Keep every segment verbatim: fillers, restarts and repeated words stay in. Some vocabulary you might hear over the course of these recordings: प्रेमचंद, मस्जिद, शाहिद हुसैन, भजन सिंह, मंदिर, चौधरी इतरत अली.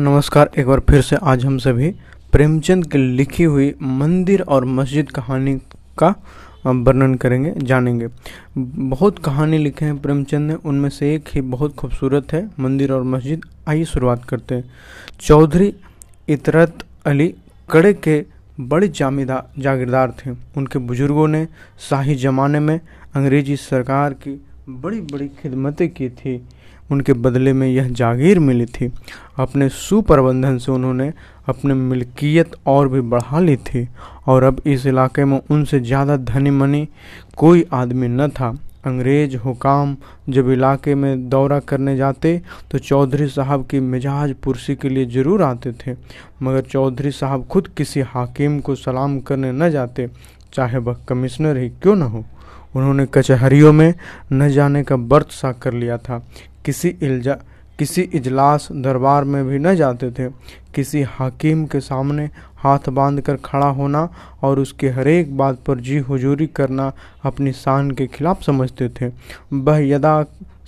नमस्कार, एक बार फिर से आज हम सभी प्रेमचंद की लिखी हुई मंदिर और मस्जिद कहानी का वर्णन करेंगे, जानेंगे। बहुत कहानी लिखे हैं प्रेमचंद ने, उनमें से एक ही बहुत खूबसूरत है, मंदिर और मस्जिद। आइए शुरुआत करते हैं। चौधरी इतरत अली कड़े के बड़े जामीदार जागीरदार थे। उनके बुजुर्गों ने शाही जमाने में अंग्रेजी सरकार की बड़ी बड़ी खिदमतें की थी। उनके बदले में यह जागीर मिली थी। अपने सुप्रबंधन से उन्होंने अपने मिल्कियत और भी बढ़ा ली थी और अब इस इलाके में उनसे ज़्यादा धनी मनी कोई आदमी न था। अंग्रेज हुकाम जब इलाके में दौरा करने जाते तो चौधरी साहब की मिजाज पुरसी के लिए ज़रूर आते थे, मगर चौधरी साहब खुद किसी हाकिम को सलाम करने न जाते, चाहे वह कमिश्नर ही क्यों न हो। उन्होंने कचहरियों में न जाने का व्रत सा कर लिया था। किसी इल्जा किसी इजलास दरबार में भी न जाते थे। किसी हाकिम के सामने हाथ बांध कर खड़ा होना और उसके हर एक बात पर जी हुजूरी करना अपनी शान के खिलाफ समझते थे। वह यदा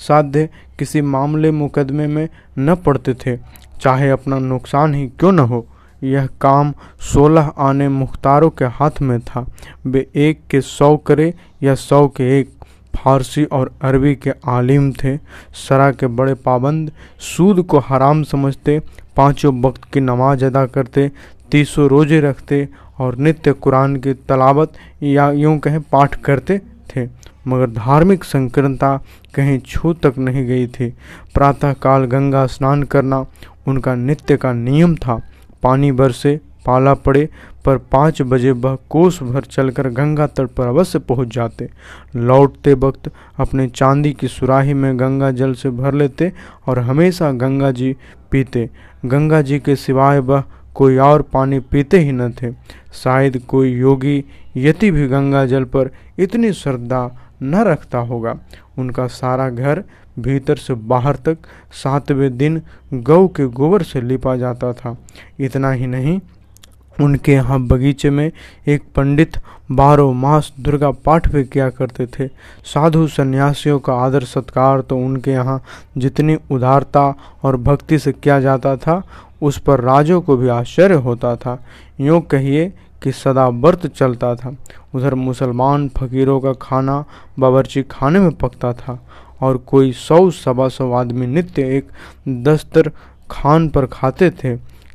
साध्य किसी मामले मुकदमे में न पड़ते थे, चाहे अपना नुकसान ही क्यों न हो। यह काम सोलह आने मुख्तारों के हाथ में था। वे एक के सौ करे या सौ के एक। फारसी और अरबी के आलिम थे, शरा के बड़े पाबंद, सूद को हराम समझते, पाँचों वक्त की नमाज अदा करते, तीसों रोजे रखते और नित्य कुरान की तलावत या यूँ कहें पाठ करते थे, मगर धार्मिक संकीर्णता कहीं छू तक नहीं गई थी। प्रातःकाल गंगा स्नान करना उनका नित्य का नियम था। पानी बरसे पाला पड़े पर पाँच बजे वह कोस भर चलकर गंगा तट पर अवश्य पहुंच जाते। लौटते वक्त अपने चांदी की सुराही में गंगा जल से भर लेते और हमेशा गंगा जी पीते। गंगा जी के सिवाय वह कोई और पानी पीते ही न थे। शायद कोई योगी यति भी गंगा जल पर इतनी श्रद्धा न रखता होगा। उनका सारा घर भीतर से बाहर तक सातवें दिन गौ के गोबर से लिपा जाता था। इतना ही नहीं, उनके यहाँ बगीचे में एक पंडित बारह मास दुर्गा पाठ भी किया करते थे। साधु सन्यासियों का आदर सत्कार तो उनके यहाँ जितनी उदारता और भक्ति से किया जाता था, उस पर राजों को भी आश्चर्य होता था। यूँ कहिए कि सदा व्रत चलता था। उधर मुसलमान फकीरों का खाना बावर्ची खाने में पकता था और कोई सौ सवा सौ आदमी नित्य एक दस्तर खान पर खाते थे।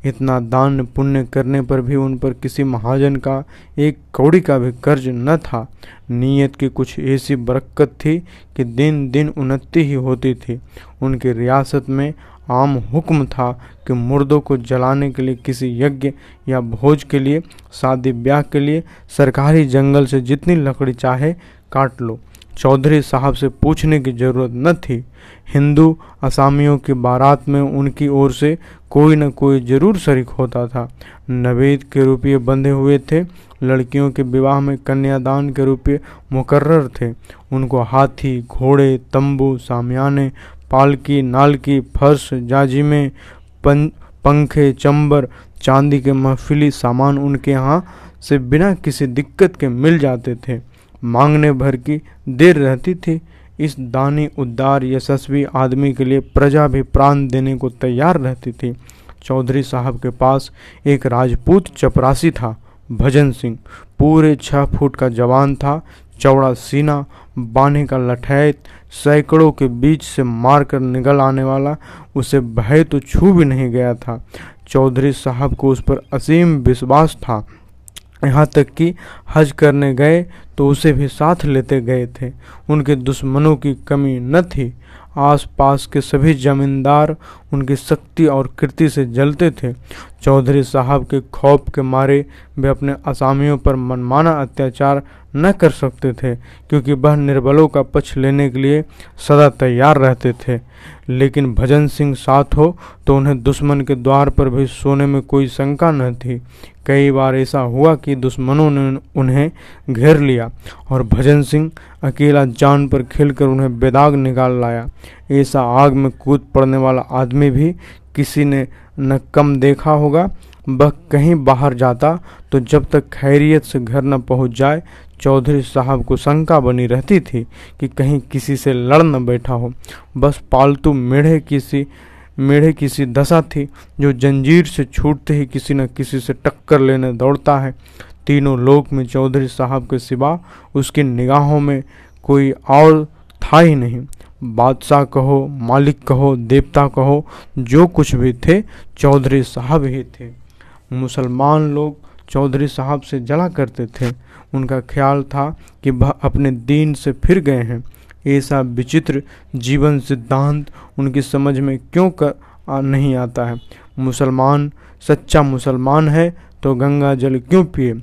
इतना दान पुण्य करने पर भी उन पर किसी महाजन का एक कौड़ी का भी कर्ज न था। नीयत की कुछ ऐसी बरकत थी कि दिन दिन उन्नति ही होती थी। उनके रियासत में आम हुक्म था कि मुर्दों को जलाने के लिए किसी यज्ञ या भोज के लिए, शादी ब्याह के लिए सरकारी जंगल से जितनी लकड़ी चाहे काट लो। चौधरी साहब से पूछने की ज़रूरत न थी। हिंदू असामियों की बारात में उनकी ओर से कोई न कोई जरूर शरीक होता था। नवेद के रुपये बंधे हुए थे। लड़कियों के विवाह में कन्यादान के रुपये मुकर्रर थे। उनको हाथी, घोड़े, तंबू, सामियाने, पालकी, नालकी, फर्श, जाजिमे, पंखे, चंबर, चांदी के महफिली सामान उनके यहाँ से बिना किसी दिक्कत के मिल जाते थे। मांगने भर की देर रहती थी। इस दानी उद्दार यशस्वी आदमी के लिए प्रजा भी प्राण देने को तैयार रहती थी। चौधरी साहब के पास एक राजपूत चपरासी था, भजन सिंह। पूरे छः फुट का जवान था, चौड़ा सीना, बाने का लठैत, सैकड़ों के बीच से मार कर निकल आने वाला, उसे भय तो छू भी नहीं गया था। चौधरी साहब को उस पर असीम विश्वास था। यहाँ तक कि हज करने गए तो उसे भी साथ लेते गए थे। उनके दुश्मनों की कमी न थी। आसपास के सभी जमींदार उनकी शक्ति और कीर्ति से जलते थे। चौधरी साहब के खौफ के मारे वे अपने असामियों पर मनमाना अत्याचार न कर सकते थे, क्योंकि वह निर्बलों का पक्ष लेने के लिए सदा तैयार रहते थे। लेकिन भजन सिंह साथ हो तो उन्हें दुश्मन के द्वार पर भी सोने में कोई शंका न थी। कई बार ऐसा हुआ कि दुश्मनों ने उन्हें घेर लिया और भजन सिंह अकेला जान पर खेलकर उन्हें बेदाग निकाल लाया। ऐसा आग में कूद पड़ने वाला आदमी भी किसी ने न कम देखा होगा। वह कहीं बाहर जाता तो जब तक खैरियत से घर न पहुंच जाए, चौधरी साहब को शंका बनी रहती थी कि कहीं किसी से लड़ न बैठा हो। बस पालतू मेढ़े किसी मेढ़े की सी दशा थी जो जंजीर से छूटते ही किसी न किसी से टक्कर लेने दौड़ता है। तीनों लोक में चौधरी साहब के सिवा उसकी निगाहों में कोई और था ही नहीं। बादशाह कहो, मालिक कहो, देवता कहो, जो कुछ भी थे चौधरी साहब ही थे। मुसलमान लोग चौधरी साहब से जला करते थे। उनका ख्याल था कि वह अपने दीन से फिर गए हैं। ऐसा विचित्र जीवन सिद्धांत उनकी समझ में क्यों कर नहीं आता है। मुसलमान सच्चा मुसलमान है तो गंगा जल क्यों पिए,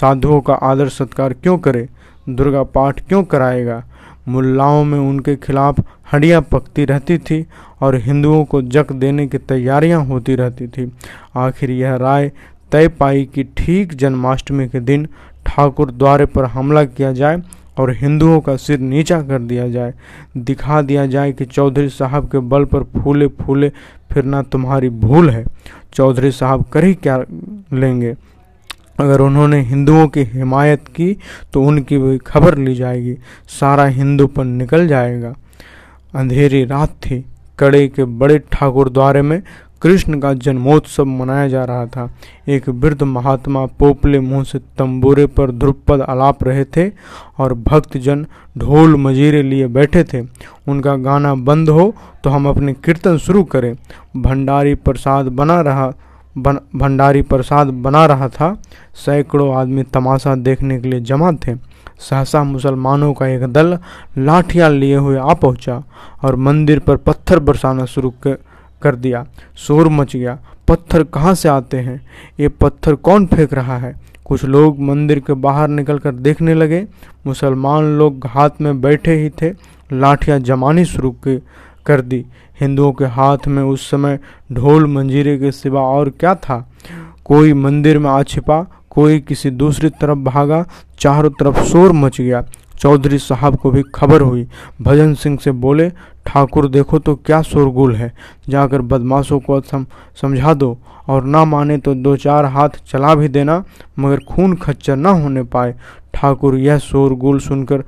साधुओं का आदर सत्कार क्यों करे, दुर्गा पाठ क्यों कराएगा। मुल्लाओं में उनके खिलाफ हड्डियाँ पकती रहती थी और हिंदुओं को जक देने की तैयारियां होती रहती थी। आखिर यह राय तय पाई कि ठीक जन्माष्टमी के दिन ठाकुर द्वारे पर हमला किया जाए और हिंदुओं का सिर नीचा कर दिया जाए, दिखा दिया जाए कि चौधरी साहब के बल पर फूले फूले फिरना तुम्हारी भूल है। चौधरी साहब कर ही क्या लेंगे। अगर उन्होंने हिंदुओं की हिमायत की तो उनकी भी खबर ली जाएगी, सारा हिंदूपन निकल जाएगा। अंधेरी रात थी। कड़े के बड़े ठाकुर द्वारे में कृष्ण का जन्मोत्सव मनाया जा रहा था। एक वृद्ध महात्मा पोपले मुंह से तंबूरे पर ध्रुपद आलाप रहे थे और भक्तजन ढोल मजीरे लिए बैठे थे। उनका गाना बंद हो तो हम अपने कीर्तन शुरू करें। भंडारी प्रसाद बना रहा बन, भंडारी प्रसाद बना रहा था। सैकड़ों आदमी तमाशा देखने के लिए जमा थे। सहसा मुसलमानों का एक दल लाठियां लिए हुए आ पहुंचा और मंदिर पर पत्थर बरसाना शुरू कर कर दिया। शोर मच गया। पत्थर कहाँ से आते हैं, ये पत्थर कौन फेंक रहा है। कुछ लोग मंदिर के बाहर निकलकर देखने लगे। मुसलमान लोग हाथ में बैठे ही थे, लाठियां जमानी शुरू कर दी। हिंदुओं के हाथ में उस समय ढोल मंजीरे के सिवा और क्या था। कोई मंदिर में आ छिपा, कोई किसी दूसरी तरफ भागा। चारों तरफ शोर मच गया। चौधरी साहब को भी खबर हुई। भजन सिंह से बोले, ठाकुर देखो तो क्या शोरगुल है, जाकर बदमाशों को समझा दो और ना माने तो दो चार हाथ चला भी देना, मगर खून खच्चर ना होने पाए। ठाकुर यह शोरगुल सुनकर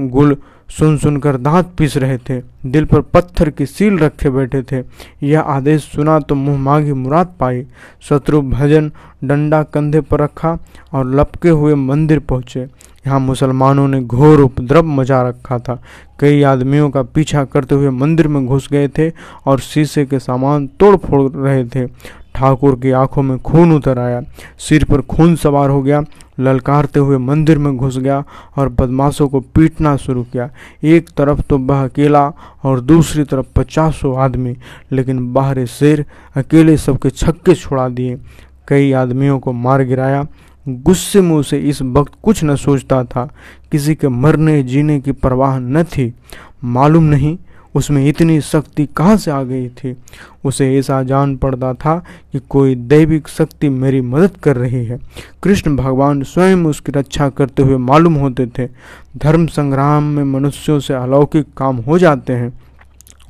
गुल सुन सुनकर दांत पीस रहे थे, दिल पर पत्थर की सील रखे बैठे थे। यह आदेश सुना तो मुँह मांगी मुराद पाई। शत्रु भजन डंडा कंधे पर रखा और लपके हुए मंदिर पहुँचे। यहाँ मुसलमानों ने घोर उपद्रव मचा रखा था। कई आदमियों का पीछा करते हुए मंदिर में घुस गए थे और शीशे के सामान तोड़ फोड़ रहे थे। ठाकुर की आंखों में खून उतर आया, सिर पर खून सवार हो गया। ललकारते हुए मंदिर में घुस गया और बदमाशों को पीटना शुरू किया। एक तरफ तो वह अकेला और दूसरी तरफ पचासों आदमी, लेकिन बाहरी शेर अकेले सबके छक्के छुड़ा दिए। कई आदमियों को मार गिराया। गुस्से में उसे इस वक्त कुछ न सोचता था, किसी के मरने जीने की परवाह न थी। मालूम नहीं उसमें इतनी शक्ति कहाँ से आ गई थी। उसे ऐसा जान पड़ता था कि कोई दैविक शक्ति मेरी मदद कर रही है। कृष्ण भगवान स्वयं उसकी रक्षा करते हुए मालूम होते थे। धर्म संग्राम में मनुष्यों से अलौकिक काम हो जाते हैं।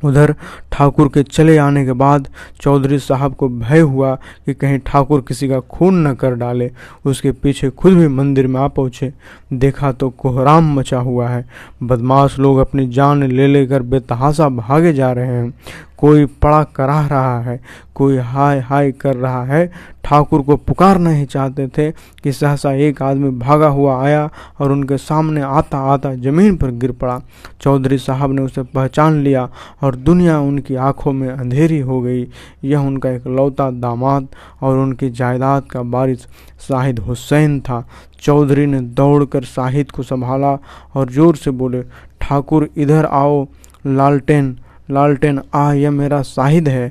उधर ठाकुर के चले आने के बाद चौधरी साहब को भय हुआ कि कहीं ठाकुर किसी का खून न कर डाले। उसके पीछे खुद भी मंदिर में आ पहुँचे। देखा तो कोहराम मचा हुआ है। बदमाश लोग अपनी जान ले लेकर बेतहाशा भागे जा रहे हैं। कोई पड़ा कराह रहा है, कोई हाय हाय कर रहा है। ठाकुर को पुकारना ही चाहते थे कि सहसा एक आदमी भागा हुआ आया और उनके सामने आता आता जमीन पर गिर पड़ा। चौधरी साहब ने उसे पहचान लिया और दुनिया उनकी आंखों में अंधेरी हो गई। यह उनका इकलौता दामाद और उनकी जायदाद का वारिस शाहिद हुसैन था। चौधरी ने दौड़कर शाहिद को संभाला और जोर से बोले, ठाकुर इधर आओ, लालटेन लालटेन आ, यह मेरा शाहिद है।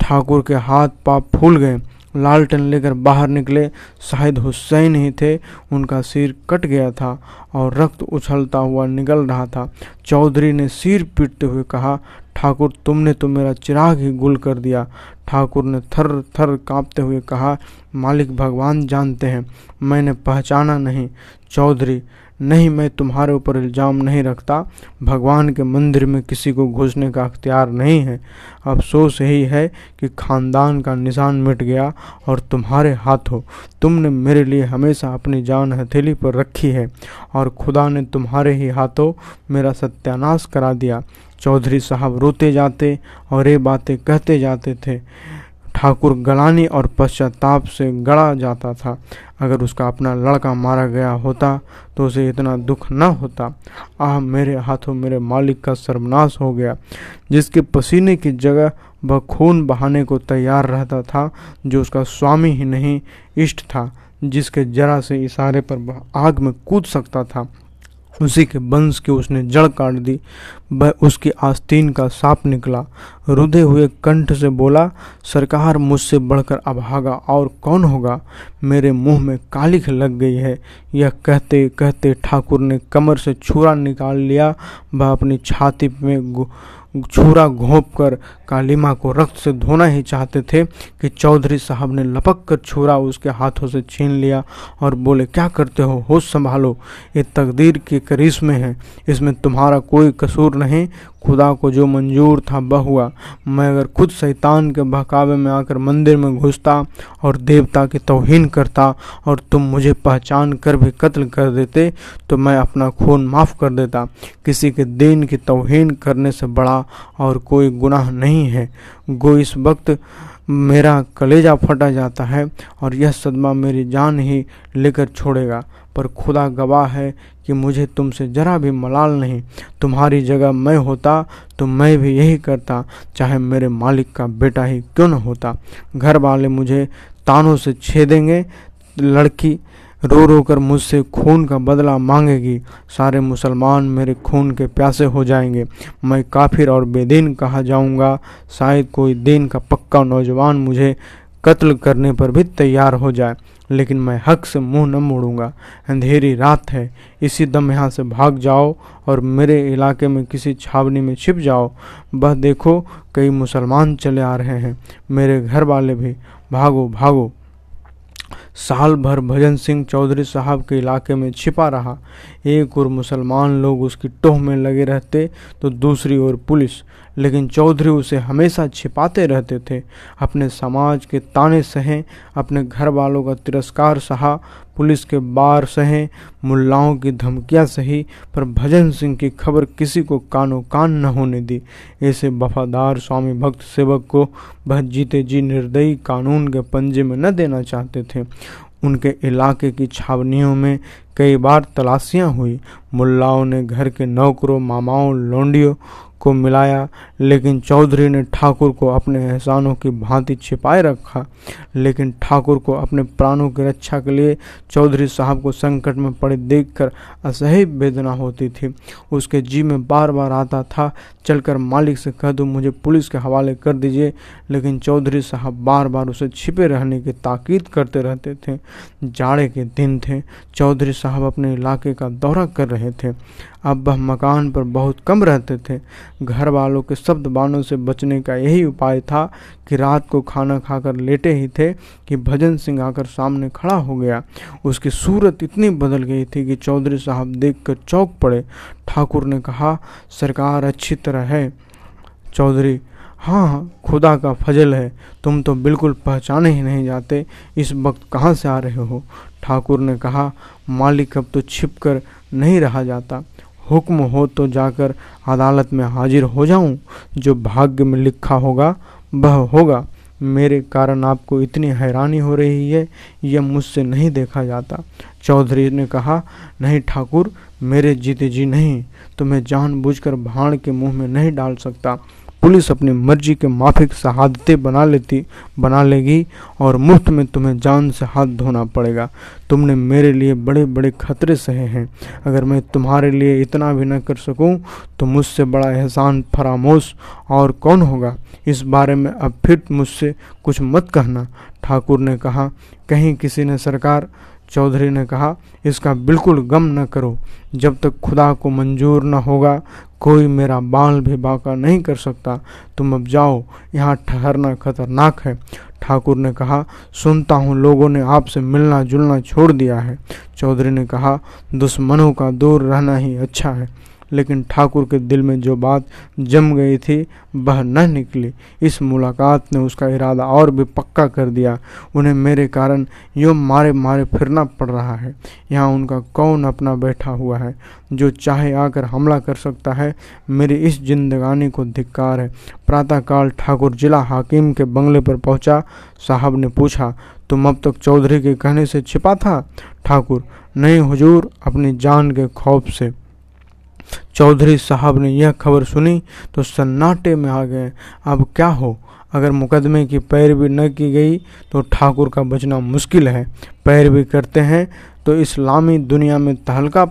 ठाकुर के हाथ पाँव फूल गए। लालटेन लेकर बाहर निकले। शाहिद हुसैन ही थे। उनका सिर कट गया था और रक्त उछलता हुआ निकल रहा था। चौधरी ने सिर पीटते हुए कहा, ठाकुर तुमने तो मेरा चिराग ही गुल कर दिया। ठाकुर ने थर थर कांपते हुए कहा, मालिक भगवान जानते हैं, मैंने पहचाना नहीं। चौधरी, नहीं, मैं तुम्हारे ऊपर इल्ज़ाम नहीं रखता। भगवान के मंदिर में किसी को घुसने का अख्तियार नहीं है। अफसोस यही है कि खानदान का निशान मिट गया और तुम्हारे हाथों। तुमने मेरे लिए हमेशा अपनी जान हथेली पर रखी है और खुदा ने तुम्हारे ही हाथों मेरा सत्यानाश करा दिया। चौधरी साहब रोते जाते और ये बातें कहते जाते थे। ठाकुर गलानी और पश्चाताप से गड़ा जाता था। अगर उसका अपना लड़का मारा गया होता तो उसे इतना दुख न होता। आह, मेरे हाथों मेरे मालिक का सर्वनाश हो गया। जिसके पसीने की जगह वह खून बहाने को तैयार रहता था, जो उसका स्वामी ही नहीं इष्ट था, जिसके जरा से इशारे पर वह आग में कूद सकता था, उसी के वंश की उसने जड़ काट दी। वह उसकी आस्तीन का सांप निकला। रुदे हुए कंठ से बोला, सरकार मुझसे बढ़कर अभागा और कौन होगा, मेरे मुंह में कालिख लग गई है। यह कहते कहते ठाकुर ने कमर से छुरा निकाल लिया। वह अपनी छाती में छुरा घोंपकर कालिमा को रक्त से धोना ही चाहते थे कि चौधरी साहब ने लपक कर छुरा उसके हाथों से छीन लिया और बोले, क्या करते हो, होश संभालो, ये तकदीर के करिश्मे हैं, इसमें तुम्हारा कोई कसूर नहीं। खुदा को जो मंजूर था वह हुआ। मैं अगर खुद शैतान के बहकावे में आकर मंदिर में घुसता और देवता की तौहीन करता और तुम मुझे पहचान कर भी कत्ल कर देते तो मैं अपना खून माफ़ कर देता। किसी के दीन की तौहीन करने से बड़ा और कोई गुनाह नहीं है। गो इस वक्त मेरा कलेजा फटा जाता है और यह सदमा मेरी जान ही लेकर छोड़ेगा, पर खुदा गवाह है कि मुझे तुमसे जरा भी मलाल नहीं। तुम्हारी जगह मैं होता तो मैं भी यही करता, चाहे मेरे मालिक का बेटा ही क्यों न होता। घर वाले मुझे तानों से छेदेंगे, लड़की रो रो कर मुझसे खून का बदला मांगेगी, सारे मुसलमान मेरे खून के प्यासे हो जाएंगे, मैं काफिर और बेदीन कहा जाऊंगा, शायद कोई दीन का पक्का नौजवान मुझे कत्ल करने पर भी तैयार हो जाए, लेकिन मैं हक से मुंह न मोड़ूंगा। अंधेरी रात है, इसी दम यहाँ से भाग जाओ और मेरे इलाके में किसी छावनी में छिप जाओ। बस देखो कई मुसलमान चले आ रहे हैं, मेरे घर वाले भी, भागो भागो। साल भर भजन सिंह चौधरी साहब के इलाके में छिपा रहा। एक ओर मुसलमान लोग उसकी टोह में लगे रहते तो दूसरी ओर पुलिस, लेकिन चौधरी उसे हमेशा छिपाते रहते थे। अपने समाज के ताने सहे, अपने घर वालों का तिरस्कार सहा, पुलिस के बार सहे, मुल्लाओं की धमकियां सही, पर भजन सिंह की खबर किसी को कानो कान न होने दी। ऐसे वफादार स्वामी भक्त सेवक को वह जीते जी निर्दयी कानून के पंजे में न देना चाहते थे। उनके इलाके की छावनियों में कई बार तलाशियां हुई, मुल्लाओं ने घर के नौकरों, मामाओं, लौंडियों को मिलाया, लेकिन चौधरी ने ठाकुर को अपने एहसानों की भांति छिपाए रखा। लेकिन ठाकुर को अपने प्राणों की रक्षा के लिए चौधरी साहब को संकट में पड़े देखकर असह्य वेदना होती थी। उसके जी में बार बार आता था, चलकर मालिक से कह दो मुझे पुलिस के हवाले कर दीजिए, लेकिन चौधरी साहब बार बार उसे छिपे रहने की ताकीद करते रहते थे। जाड़े के दिन थे, चौधरी साहब अपने इलाके का दौरा कर रहे थे। अब वह मकान पर बहुत कम रहते थे। घर वालों के शब्द बानों से बचने का यही उपाय था कि रात को खाना खाकर लेटे ही थे कि भजन सिंह आकर सामने खड़ा हो गया। उसकी सूरत इतनी बदल गई थी कि चौधरी साहब देखकर चौंक पड़े। ठाकुर ने कहा, सरकार अच्छी तरह है। चौधरी, हाँ हाँ, खुदा का फजल है, तुम तो बिल्कुल पहचाने ही नहीं जाते, इस वक्त कहाँ से आ रहे हो। ठाकुर ने कहा, मालिक, अब तो छिप कर नहीं रहा जाता, हुक्म हो तो जाकर अदालत में हाजिर हो जाऊं, जो भाग्य में लिखा होगा वह होगा। मेरे कारण आपको इतनी हैरानी हो रही है, यह मुझसे नहीं देखा जाता। चौधरी ने कहा, नहीं ठाकुर, मेरे जीते जी नहीं, तुम्हें जानबूझकर भाड़ के मुंह में नहीं डाल सकता। पुलिस अपनी मर्जी के माफिक शहादतें बना लेती बना लेगी और मुफ्त में तुम्हें जान से हाथ धोना पड़ेगा। तुमने मेरे लिए बड़े बड़े खतरे सहे हैं, अगर मैं तुम्हारे लिए इतना भी न कर सकूं तो मुझसे बड़ा एहसान फरामोश और कौन होगा। इस बारे में अब फिर मुझसे कुछ मत कहना। ठाकुर ने कहा, कहीं किसी ने सरकार। चौधरी ने कहा, इसका बिल्कुल गम न करो, जब तक खुदा को मंजूर न होगा कोई मेरा बाल भी बाका नहीं कर सकता। तुम अब जाओ, यहाँ ठहरना खतरनाक है। ठाकुर ने कहा, सुनता हूँ लोगों ने आपसे मिलना जुलना छोड़ दिया है। चौधरी ने कहा, दुश्मनों का दूर रहना ही अच्छा है। लेकिन ठाकुर के दिल में जो बात जम गई थी वह न निकली। इस मुलाकात ने उसका इरादा और भी पक्का कर दिया। उन्हें मेरे कारण यूँ मारे मारे फिरना पड़ रहा है, यहाँ उनका कौन अपना बैठा हुआ है जो चाहे आकर हमला कर सकता है। मेरी इस जिंदगानी को धिक्कार है। प्रातःकाल ठाकुर जिला हाकिम के बंगले पर पहुंचा। साहब ने पूछा, तुम अब तक चौधरी के कहने से छिपा था? ठाकुर, नहीं हुजूर, अपनी जान के खौफ से। चौधरी साहब ने यह खबर सुनी तो सन्नाटे में आ गए। अब क्या हो, अगर मुकदमे की पैरवी न की गई तो ठाकुर का बचना मुश्किल है। पैरवी करते हैं तो इस्लामी दुनिया में तहलका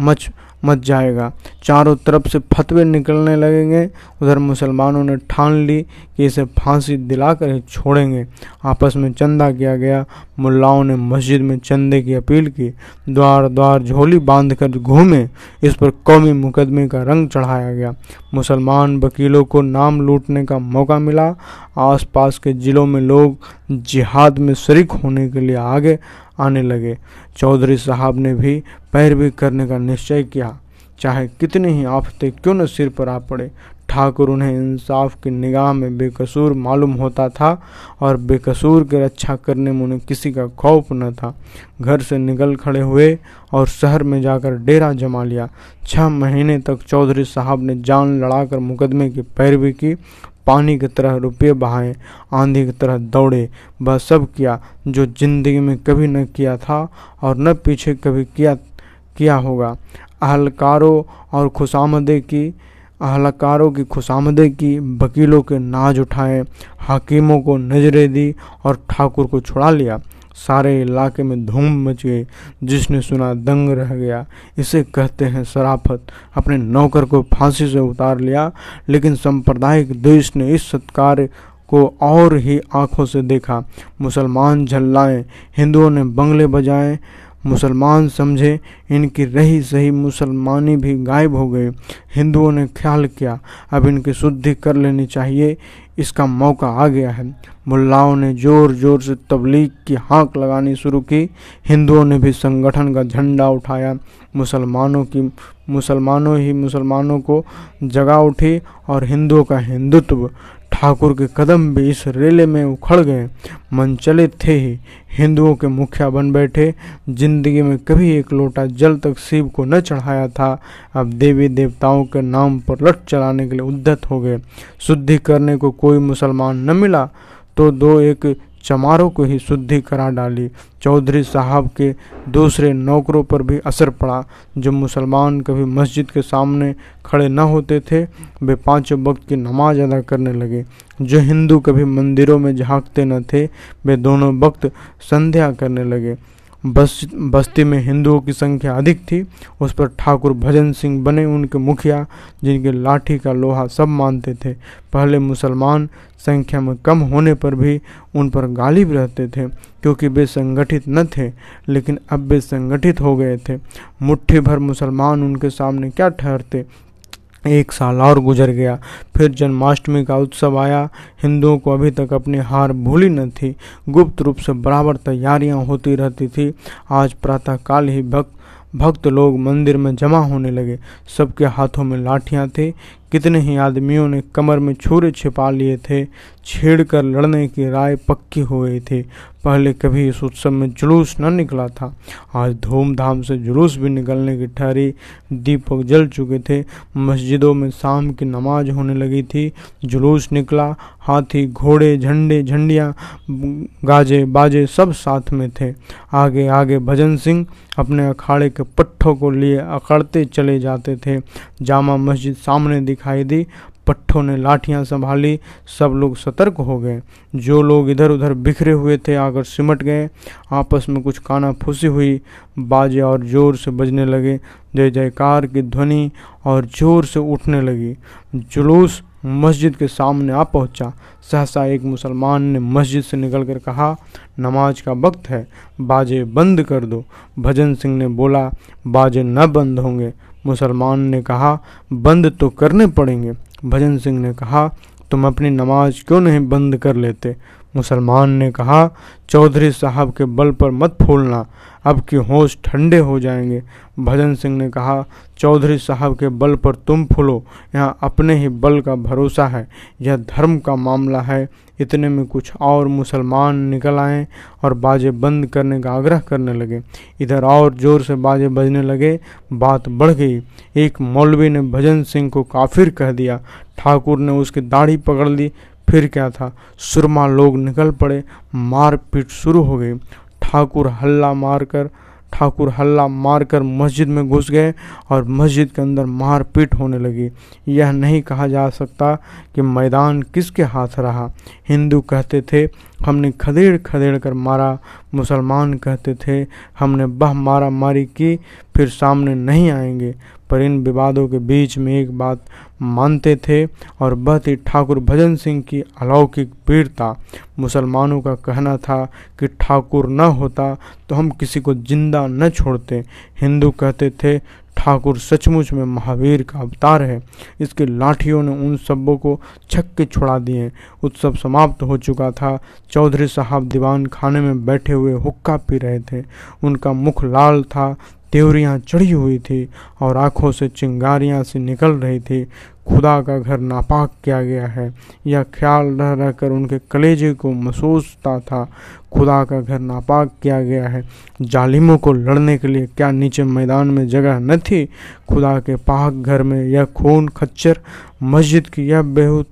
मच मच जाएगा, चारों तरफ से फतवे निकलने लगेंगे। उधर मुसलमानों ने ठान ली कि इसे फांसी दिलाकर ही छोड़ेंगे। आपस में चंदा किया गया। मुल्लाओं ने मस्जिद में चंदे की अपील की। द्वार द्वार झोली बांधकर घूमे। इस पर कौमी मुकदमे का रंग चढ़ाया गया। मुसलमान वकीलों को नाम लूटने का मौका मिला। आसपास के जिलों में लोग जिहाद में शरीक होने के लिए आगे आने लगे। चौधरी साहब ने भी पैरवी करने का निश्चय किया, चाहे कितनी ही आफतें क्यों न सिर पर आ पड़े। ठाकुर उन्हें इंसाफ की निगाह में बेकसूर मालूम होता था और बेकसूर की रक्षा करने में उन्हें किसी का खौफ न था। घर से निकल खड़े हुए और शहर में जाकर डेरा जमा लिया। छह महीने तक चौधरी साहब ने जान लड़ाकर मुकदमे की पैरवी की। पानी की तरह रुपये बहाए, आंधी की तरह दौड़े। वह सब किया जो जिंदगी में कभी न किया था और न पीछे कभी किया किया होगा। अहलकारों और खुशामदे की अहलकारों की खुशामदे की, वकीलों के नाज उठाए, हाकिमों को नजरें दी और ठाकुर को छुड़ा लिया। सारे इलाके में धूम मच गई। जिसने सुना दंग रह गया। इसे कहते हैं शराफत। अपने नौकर को फांसी से उतार लिया, लेकिन सांप्रदायिक द्वेष ने इस सत्कार को और ही आंखों से देखा। मुसलमान झल्लाएं, हिंदुओं ने बंगले बजाएं, मुसलमान समझे, इनकी रही सही मुसलमानी भी गायब हो गई। हिंदुओं ने ख्याल किया, अब इनकी शुद्धि कर लेनी चाहिए, इसका मौका आ गया है। मुल्लाओं ने जोर जोर से तबलीग की हाँक लगानी शुरू की। हिंदुओं ने भी संगठन का झंडा उठाया। मुसलमानों की मुसलमानों ही मुसलमानों को जगा उठी और हिंदुओं का हिंदुत्व। ठाकुर के कदम भी इस रेले में उखड़ गए। मनचले थे ही, हिंदुओं के मुखिया बन बैठे। जिंदगी में कभी एक लोटा जल तक शिव को न चढ़ाया था, अब देवी देवताओं के नाम पर लठ चलाने के लिए उद्यत हो गए। शुद्धि करने को कोई मुसलमान न मिला तो दो एक चमारों को ही शुद्धि करा डाली। चौधरी साहब के दूसरे नौकरों पर भी असर पड़ा। जो मुसलमान कभी मस्जिद के सामने खड़े न होते थे, वे पांचों वक्त की नमाज अदा करने लगे। जो हिंदू कभी मंदिरों में झांकते न थे, वे दोनों वक्त संध्या करने लगे। बस बस्ती में हिंदुओं की संख्या अधिक थी। उस पर ठाकुर भजन सिंह बने उनके मुखिया, जिनके लाठी का लोहा सब मानते थे। पहले मुसलमान संख्या में कम होने पर भी उन पर गालिब रहते थे, क्योंकि वे संगठित न थे, लेकिन अब वे संगठित हो गए थे। मुट्ठी भर मुसलमान उनके सामने क्या ठहरते। एक साल और गुजर गया। फिर जन्माष्टमी का उत्सव आया। हिंदुओं को अभी तक अपनी हार भूली न थी। गुप्त रूप से बराबर तैयारियां होती रहती थी। आज प्रातःकाल ही भक्त भक्त लोग मंदिर में जमा होने लगे। सबके हाथों में लाठियां थी। कितने ही आदमियों ने कमर में छुरे छिपा लिए थे। छेड़ कर लड़ने की राय पक्की हो गई थी। पहले कभी इस उत्सव में जुलूस न निकला था, आज धूमधाम से जुलूस भी निकलने की ठहरी। दीपक जल चुके थे। मस्जिदों में शाम की नमाज होने लगी थी। जुलूस निकला। हाथी, घोड़े, झंडे, झंडियाँ, गाजे बाजे सब साथ में थे। आगे आगे भजन सिंह अपने अखाड़े के पट्ठों को लिए अकड़ते चले जाते थे। जामा मस्जिद सामने दिखाई दी। पट्ठों ने लाठियां संभाली। सब लोग सतर्क हो गए। जो लोग इधर उधर बिखरे हुए थे आकर सिमट गए। आपस में कुछ कानाफूसी हुई। बाजे और जोर से बजने लगे। जय जयकार की ध्वनि और जोर से उठने लगी। जुलूस मस्जिद के सामने आ पहुंचा। सहसा एक मुसलमान ने मस्जिद से निकलकर कहा, नमाज का वक्त है, बाजे बंद कर दो। भजन सिंह ने बोला, बाजे न बंद होंगे। मुसलमान ने कहा, बंद तो करने पड़ेंगे। भजन सिंह ने कहा, तुम अपनी नमाज क्यों नहीं बंद कर लेते? मुसलमान ने कहा, चौधरी साहब के बल पर मत फूलना, अब के होश ठंडे हो जाएंगे। भजन सिंह ने कहा, चौधरी साहब के बल पर तुम फूलो, यहाँ अपने ही बल का भरोसा है, यह धर्म का मामला है। इतने में कुछ और मुसलमान निकल आए और बाजे बंद करने का आग्रह करने लगे। इधर और ज़ोर से बाजे बजने लगे। बात बढ़ गई। एक मौलवी ने भजन सिंह को काफिर कह दिया। ठाकुर ने उसकी दाढ़ी पकड़ ली। फिर क्या था, सुरमा लोग निकल पड़े, मारपीट शुरू हो गई। ठाकुर हल्ला मारकर ठाकुर हल्ला मारकर मस्जिद में घुस गए और मस्जिद के अंदर मारपीट होने लगी। यह नहीं कहा जा सकता कि मैदान किसके हाथ रहा। हिंदू कहते थे हमने खदेड़ खदेड़ कर मारा, मुसलमान कहते थे हमने बह मारा मारी की, फिर सामने नहीं आएंगे। पर इन विवादों के बीच में एक बात मानते थे और बहती ठाकुर भजन सिंह की अलौकिक वीरता। मुसलमानों का कहना था कि ठाकुर न होता तो हम किसी को जिंदा न छोड़ते। हिंदू कहते थे ठाकुर सचमुच में महावीर का अवतार है। इसकी लाठियों ने उन सबों को छक्के छुड़ा दिए। उत्सव समाप्त हो चुका था। चौधरी साहब दीवान खाने में बैठे हुए हुक्का पी रहे थे। उनका मुख लाल था, देवरियाँ चढ़ी हुई थी और आँखों से चिंगारियाँ सी निकल रही थी। खुदा का घर नापाक किया गया है, यह ख्याल रह रह कर उनके कलेजे को महसूसता था। खुदा का घर नापाक किया गया है। जालिमों को लड़ने के लिए क्या नीचे मैदान में जगह न थी? खुदा के पाक घर में यह खून खच्चर, मस्जिद की यह बेहूद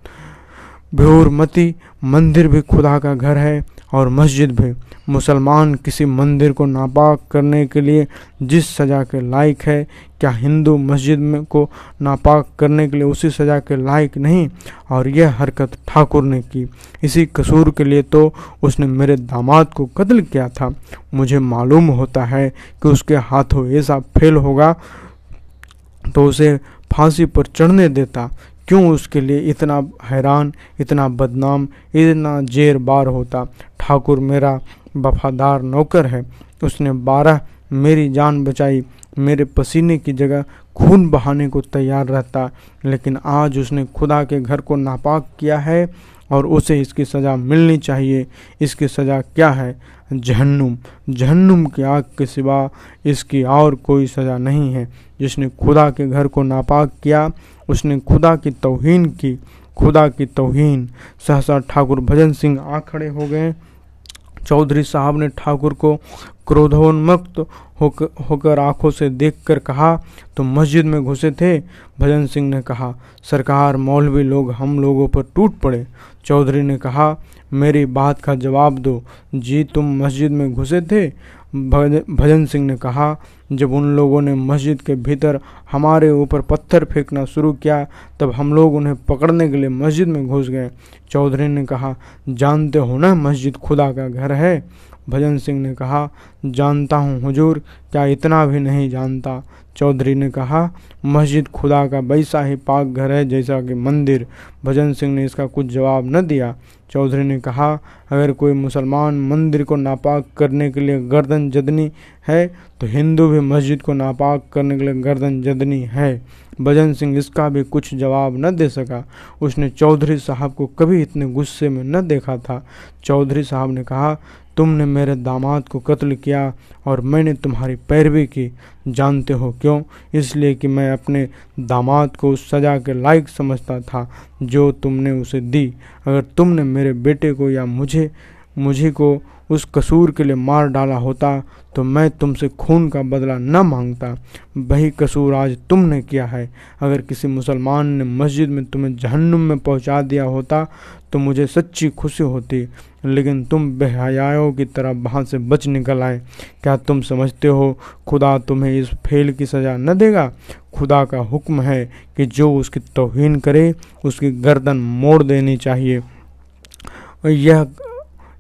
बेहूरमती। मंदिर भी खुदा का घर है और मस्जिद भी। मुसलमान किसी मंदिर को नापाक करने के लिए जिस सज़ा के लायक है, क्या हिंदू मस्जिद में को नापाक करने के लिए उसी सज़ा के लायक नहीं? और यह हरकत ठाकुर ने की। इसी कसूर के लिए तो उसने मेरे दामाद को कत्ल किया था। मुझे मालूम होता है कि उसके हाथों ऐसा फेल होगा तो उसे फांसी पर चढ़ने देता। क्यों उसके लिए इतना हैरान, इतना बदनाम, इतना जेरबार होता? ठाकुर मेरा वफादार नौकर है। उसने बारह मेरी जान बचाई। मेरे पसीने की जगह खून बहाने को तैयार रहता, लेकिन आज उसने खुदा के घर को नापाक किया है और उसे इसकी सज़ा मिलनी चाहिए। इसकी सज़ा क्या है? जहन्नुम। जहन्नुम की आग के सिवा इसकी और कोई सज़ा नहीं है। जिसने खुदा के घर को नापाक किया उसने खुदा की तौहीन की, खुदा की तौहीन। सहसा ठाकुर भजन सिंह आ खड़े हो गए। चौधरी साहब ने ठाकुर को क्रोधोन्मत्त होकर आंखों से देखकर कहा, तुम मस्जिद में घुसे थे? भजन सिंह ने कहा, सरकार, मौलवी लोग हम लोगों पर टूट पड़े। चौधरी ने कहा, मेरी बात का जवाब दो। जी, तुम मस्जिद में घुसे थे? भजन सिंह ने कहा, जब उन लोगों ने मस्जिद के भीतर हमारे ऊपर पत्थर फेंकना शुरू किया तब हम लोग उन्हें पकड़ने के लिए मस्जिद में घुस गए। चौधरी ने कहा, जानते हो ना मस्जिद खुदा का घर है? भजन सिंह ने कहा, जानता हूँ हुजूर, क्या इतना भी नहीं जानता? चौधरी ने कहा, मस्जिद खुदा का वैसा ही पाक घर है जैसा कि मंदिर। भजन सिंह ने इसका कुछ जवाब न दिया। चौधरी ने कहा, अगर कोई मुसलमान मंदिर को नापाक करने के लिए गर्दन जदनी है तो हिंदू भी मस्जिद को नापाक करने के लिए गर्दन जदनी है। भजन सिंह इसका भी कुछ जवाब न दे सका। उसने चौधरी साहब को कभी इतने गुस्से में न देखा था। चौधरी साहब ने कहा, तुमने मेरे दामाद को कत्ल किया और मैंने तुम्हारी पैरवी की। जानते हो क्यों? इसलिए कि मैं अपने दामाद को उस सज़ा के लायक समझता था जो तुमने उसे दी। अगर तुमने मेरे बेटे को या मुझे मुझे को उस कसूर के लिए मार डाला होता तो मैं तुमसे खून का बदला न मांगता। वही कसूर आज तुमने किया है। अगर किसी मुसलमान ने मस्जिद में तुम्हें जहन्नुम में पहुंचा दिया होता तो मुझे सच्ची खुशी होती, लेकिन तुम बेहयाओं की तरह वहाँ से बच निकल आए। क्या तुम समझते हो खुदा तुम्हें इस फेल की सज़ा न देगा? खुदा का हुक्म है कि जो उसकी तौहीन करे उसकी गर्दन मोड़ देनी चाहिए। यह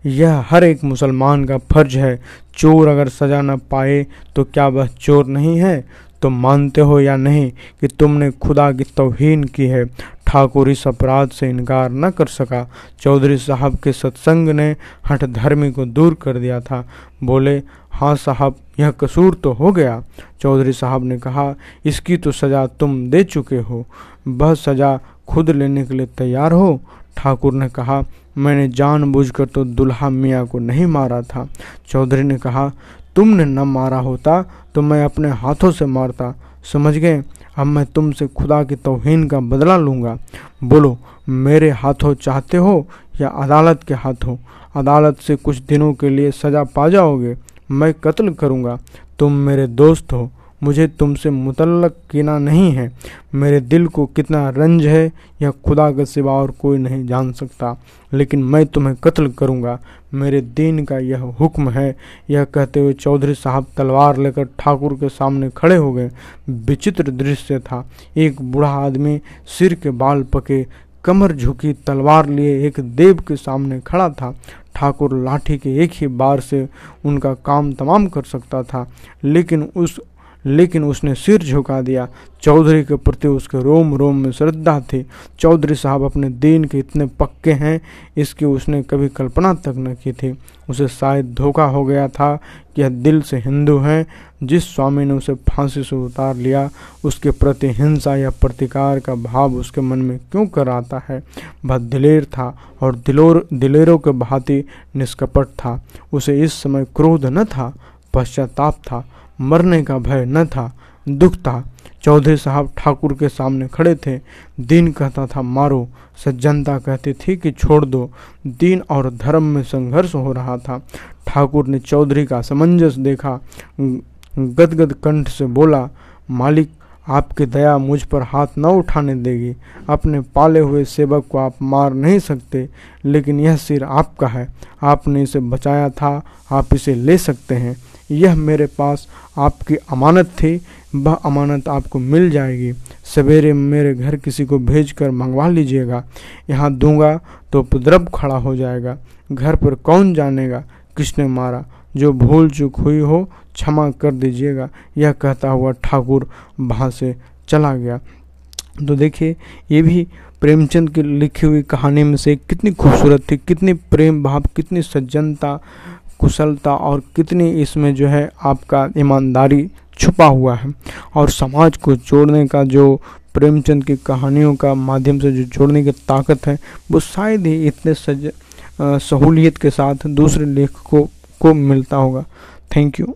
यह हर एक मुसलमान का फर्ज है। चोर अगर सजा न पाए तो क्या वह चोर नहीं है? तुम मानते हो या नहीं कि तुमने खुदा की तौहीन की है? ठाकुर इस अपराध से इनकार न कर सका। चौधरी साहब के सत्संग ने हठधर्मी को दूर कर दिया था। बोले, हाँ साहब, यह कसूर तो हो गया। चौधरी साहब ने कहा, इसकी तो सज़ा तुम दे चुके हो, वह सज़ा खुद लेने के लिए तैयार हो? ठाकुर ने कहा, मैंने जानबूझकर तो दुल्हा मियाँ को नहीं मारा था। चौधरी ने कहा, तुमने न मारा होता तो मैं अपने हाथों से मारता। समझ गए? अब मैं तुमसे खुदा की तौहीन का बदला लूँगा। बोलो, मेरे हाथों चाहते हो या अदालत के हाथों? अदालत से कुछ दिनों के लिए सज़ा पा जाओगे, मैं कत्ल करूँगा। तुम मेरे दोस्त हो, मुझे तुमसे मुतल्लक कीना नहीं है। मेरे दिल को कितना रंज है यह खुदा के सिवा और कोई नहीं जान सकता, लेकिन मैं तुम्हें कत्ल करूँगा। मेरे दीन का यह हुक्म है। यह कहते हुए चौधरी साहब तलवार लेकर ठाकुर के सामने खड़े हो गए। विचित्र दृश्य था। एक बूढ़ा आदमी सिर के बाल पके, कमर झुकी, तलवार लिए एक देव के सामने खड़ा था। ठाकुर लाठी के एक ही बार से उनका काम तमाम कर सकता था, लेकिन उस लेकिन उसने सिर झुका दिया। चौधरी के प्रति उसके रोम रोम में श्रद्धा थी। चौधरी साहब अपने दीन के इतने पक्के हैं, इसकी उसने कभी कल्पना तक न की थी। उसे शायद धोखा हो गया था कि यह दिल से हिंदू है। जिस स्वामी ने उसे फांसी से उतार लिया, उसके प्रति हिंसा या प्रतिकार का भाव उसके मन में क्यों कर आता है? वह दिलेर था और दिलोर दिलेरों के भांति निष्कपट था। उसे इस समय क्रोध न था, पश्चाताप था, मरने का भय न था, दुख था। चौधरी साहब ठाकुर के सामने खड़े थे। दीन कहता था मारो, सज्जनता कहती थी कि छोड़ दो। दीन और धर्म में संघर्ष हो रहा था। ठाकुर ने चौधरी का समंजस देखा, गदगद कंठ से बोला, मालिक, आपकी दया मुझ पर हाथ न उठाने देगी। अपने पाले हुए सेवक को आप मार नहीं सकते, लेकिन यह सिर आपका है, आपने इसे बचाया था, आप इसे ले सकते हैं। यह मेरे पास आपकी अमानत थी, वह अमानत आपको मिल जाएगी। सवेरे मेरे घर किसी को भेजकर मंगवा लीजिएगा। यहाँ दूंगा तो उपद्रव खड़ा हो जाएगा। घर पर कौन जानेगा किसने मारा? जो भूल चूक हुई हो क्षमा कर दीजिएगा। यह कहता हुआ ठाकुर वहाँ से चला गया। तो देखिए, ये भी प्रेमचंद की लिखी हुई कहानी में से कितनी खूबसूरत थी, कितनी प्रेम भाव, कितनी सज्जनता, कुशलता और कितनी इसमें जो है आपका ईमानदारी छुपा हुआ है। और समाज को जोड़ने का जो प्रेमचंद की कहानियों का माध्यम से जो जोड़ने की ताकत है, वो शायद ही इतने सज सहूलियत के साथ दूसरे लेखकों को मिलता होगा। Thank you.